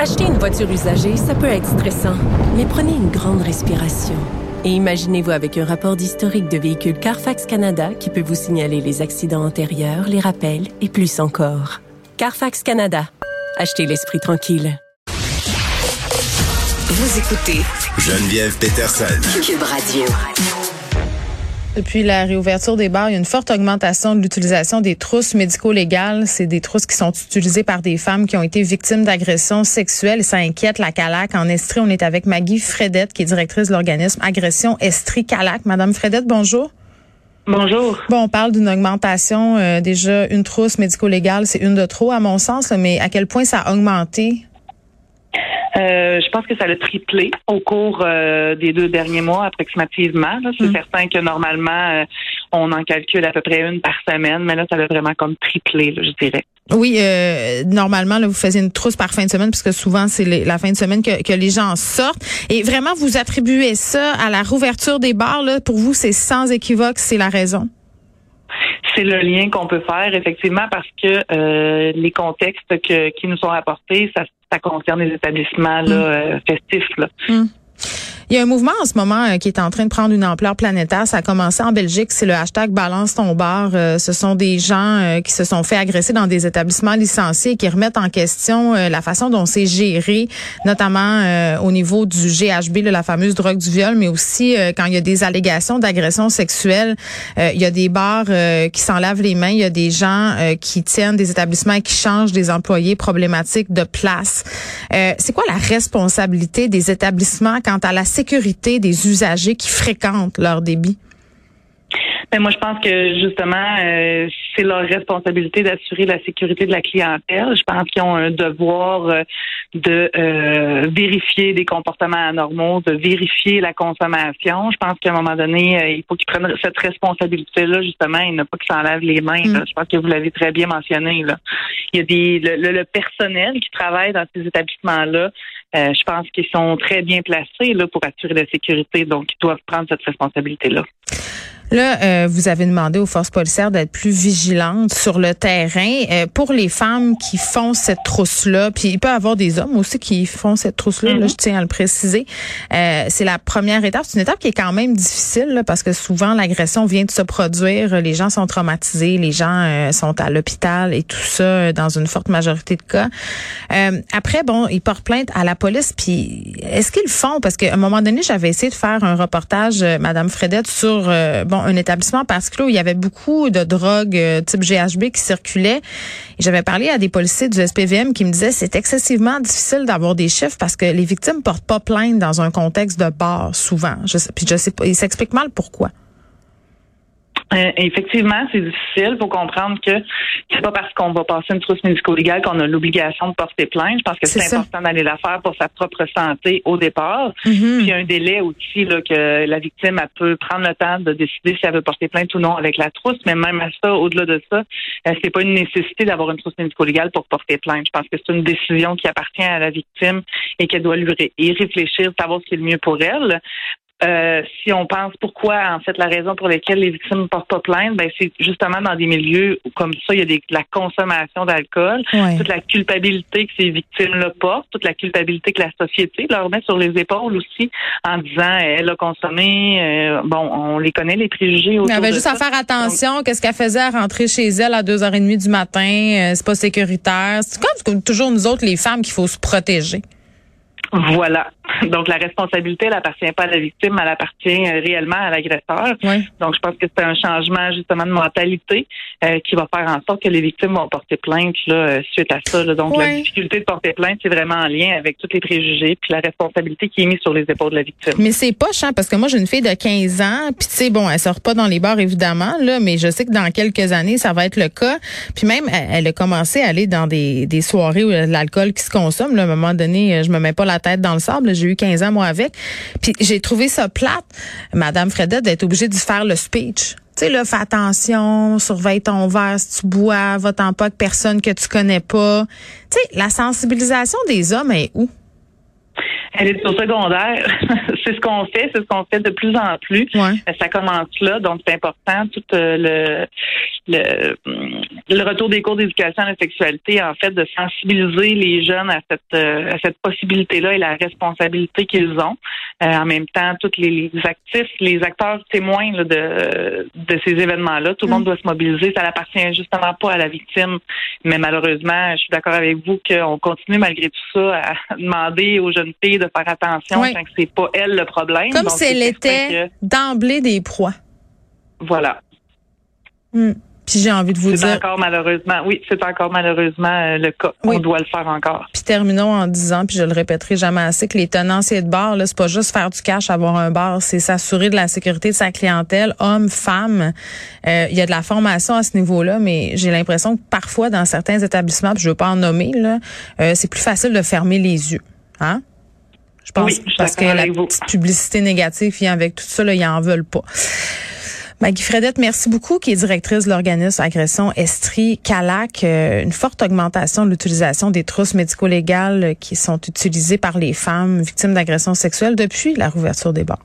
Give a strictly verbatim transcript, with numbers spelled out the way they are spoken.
Acheter une voiture usagée, ça peut être stressant, mais prenez une grande respiration. Et imaginez-vous avec un rapport d'historique de véhicule Carfax Canada qui peut vous signaler les accidents antérieurs, les rappels et plus encore. Carfax Canada. Achetez l'esprit tranquille. Vous écoutez Geneviève Peterson. Qub Radio. Depuis la réouverture des bars, il y a une forte augmentation de l'utilisation des trousses médico-légales. C'est des trousses qui sont utilisées par des femmes qui ont été victimes d'agressions sexuelles. Et ça inquiète la Calac. En Estrie, on est avec Maggie Fredette, qui est directrice de l'organisme Agression Estrie Calac. Madame Fredette, bonjour. Bonjour. Bon, on parle d'une augmentation. Euh, déjà, une trousse médico-légale, c'est une de trop à mon sens. Là, mais à quel point ça a augmenté? Euh, je pense que ça l'a triplé au cours euh, des deux derniers mois approximativement. Là. C'est mmh. certain que normalement, euh, on en calcule à peu près une par semaine, mais là, ça l'a vraiment comme triplé, là, je dirais. Oui, euh, normalement, là, vous faisiez une trousse par fin de semaine, puisque souvent, c'est les, la fin de semaine que, que les gens sortent. Et vraiment, vous attribuez ça à la réouverture des bars. Là, pour vous, c'est sans équivoque, c'est la raison? C'est le lien qu'on peut faire, effectivement, parce que euh, les contextes que, qui nous sont apportés, ça se Ça concerne les établissements là, mmh. euh, festifs. Là. Mmh. Il y a un mouvement en ce moment euh, qui est en train de prendre une ampleur planétaire. Ça a commencé en Belgique. C'est le hashtag Balance ton bar. Euh, ce sont des gens euh, qui se sont fait agresser dans des établissements licenciés et qui remettent en question euh, la façon dont c'est géré, notamment euh, au niveau du G H B, là, la fameuse drogue du viol, mais aussi euh, quand il y a des allégations d'agression sexuelle. Euh, il y a des bars euh, qui s'en lavent les mains. Il y a des gens euh, qui tiennent des établissements et qui changent des employés problématiques de place. Euh, c'est quoi la responsabilité des établissements quant à la sécurité des usagers qui fréquentent leur débit? Mais moi, je pense que, justement, euh, c'est leur responsabilité d'assurer la sécurité de la clientèle. Je pense qu'ils ont un devoir euh, de euh, vérifier des comportements anormaux, de vérifier la consommation. Je pense qu'à un moment donné, euh, il faut qu'ils prennent cette responsabilité-là, justement, et ne pas qu'ils s'en lavent les mains. Mmh. Là. Je pense que vous l'avez très bien mentionné. Là. Il y a des le, le, le personnel qui travaille dans ces établissements-là. Euh, je pense qu'ils sont très bien placés là, pour assurer la sécurité. Donc, ils doivent prendre cette responsabilité-là. Là, euh, vous avez demandé aux forces policières d'être plus vigilantes sur le terrain. Euh, pour les femmes qui font cette trousse-là, puis il peut y avoir des hommes aussi qui font cette trousse-là, mm-hmm. là, je tiens à le préciser, euh, c'est la première étape. C'est une étape qui est quand même difficile là, parce que souvent, l'agression vient de se produire. Les gens sont traumatisés, les gens euh, sont à l'hôpital et tout ça dans une forte majorité de cas. Euh, après, bon, ils portent plainte à la police. Puis est-ce qu'ils le font? Parce qu'à un moment donné, j'avais essayé de faire un reportage, euh, Madame Fredette, sur... Euh, bon, un établissement particulier où il y avait beaucoup de drogues euh, type G H B qui circulaient. Et j'avais parlé à des policiers du S P V M qui me disaient c'est excessivement difficile d'avoir des chiffres parce que les victimes portent pas plainte dans un contexte de bar souvent. Je sais, puis je sais pas, ils s'expliquent mal pourquoi. Euh, effectivement, c'est difficile. Faut comprendre que c'est pas parce qu'on va passer une trousse médico-légale qu'on a l'obligation de porter plainte. Je pense que c'est, c'est important d'aller la faire pour sa propre santé au départ. Mm-hmm. Puis il y a un délai aussi là, que la victime elle peut prendre le temps de décider si elle veut porter plainte ou non avec la trousse. Mais même à ça, au-delà de ça, c'est pas une nécessité d'avoir une trousse médico-légale pour porter plainte. Je pense que c'est une décision qui appartient à la victime et qu'elle doit lui ré- y réfléchir, savoir ce qui est le mieux pour elle. Euh, si on pense pourquoi, en fait, la raison pour laquelle les victimes ne portent pas plainte, ben c'est justement dans des milieux où, comme ça, il y a des, de la consommation d'alcool, oui. toute la culpabilité que ces victimes-là portent, toute la culpabilité que la société leur met sur les épaules aussi, en disant, elle a consommé, euh, bon, on les connaît, les préjugés autour. Mais elle avait juste ça. À faire attention, donc, qu'est-ce qu'elle faisait à rentrer chez elle à deux heures trente du matin, euh, c'est pas sécuritaire. C'est comme toujours nous autres, les femmes, qu'il faut se protéger. Voilà. Donc, la responsabilité, elle appartient pas à la victime, elle appartient réellement à l'agresseur. Oui. Donc, je pense que c'est un changement, justement, de mentalité euh, qui va faire en sorte que les victimes vont porter plainte là, suite à ça. Là. Donc, oui. La difficulté de porter plainte, c'est vraiment en lien avec tous les préjugés puis la responsabilité qui est mise sur les épaules de la victime. Mais c'est poche, hein, parce que moi, j'ai une fille de quinze ans, puis tu sais, bon, elle sort pas dans les bars, évidemment, là, mais je sais que dans quelques années, ça va être le cas. Puis même, elle, elle a commencé à aller dans des, des soirées où il y a de l'alcool qui se consomme. Là, à un moment donné, je me mets pas la tête dans le sable. Là, j'ai eu quinze ans, moi, avec. Puis j'ai trouvé ça plate, Madame Fredette, d'être obligée de faire le speech. Tu sais, là, fais attention, surveille ton verre si tu bois, va-t'en pas avec personne que tu connais pas. Tu sais, la sensibilisation des hommes est où? Elle est au secondaire. C'est ce qu'on fait, c'est ce qu'on fait de plus en plus. Ouais. Ça commence là, donc c'est important. Tout le, le, le retour des cours d'éducation à la sexualité, en fait, de sensibiliser les jeunes à cette, à cette possibilité-là et la responsabilité qu'ils ont. Euh, en même temps, tous les, les actifs, les acteurs témoins là, de, de ces événements-là, tout le monde mmh. doit se mobiliser. Ça n'appartient justement pas à la victime. Mais malheureusement, je suis d'accord avec vous qu'on continue malgré tout ça à demander aux jeunes filles de faire attention oui. quand c'est pas elle le problème. Comme si elle était que... d'emblée des proies. Voilà. Mmh. Puis j'ai envie de vous c'est dire... C'est encore malheureusement, oui, c'est encore malheureusement le cas. Oui. On doit le faire encore. Puis terminons en disant, puis je le répéterai jamais assez, que les tenanciers de bar, là, c'est pas juste faire du cash, avoir un bar, c'est s'assurer de la sécurité de sa clientèle, hommes, femmes. Euh, il y a de la formation à ce niveau-là, mais j'ai l'impression que parfois, dans certains établissements, puis je veux pas en nommer, là, euh, c'est plus facile de fermer les yeux. Hein? Je pense oui, je parce que la vous. petite publicité négative, vient avec tout ça, là, ils en veulent pas. Maggie Fredette, merci beaucoup, qui est directrice de l'organisme Agression Estrie Calac. Euh, une forte augmentation de l'utilisation des trousses médico-légales qui sont utilisées par les femmes victimes d'agressions sexuelles depuis la réouverture des bars.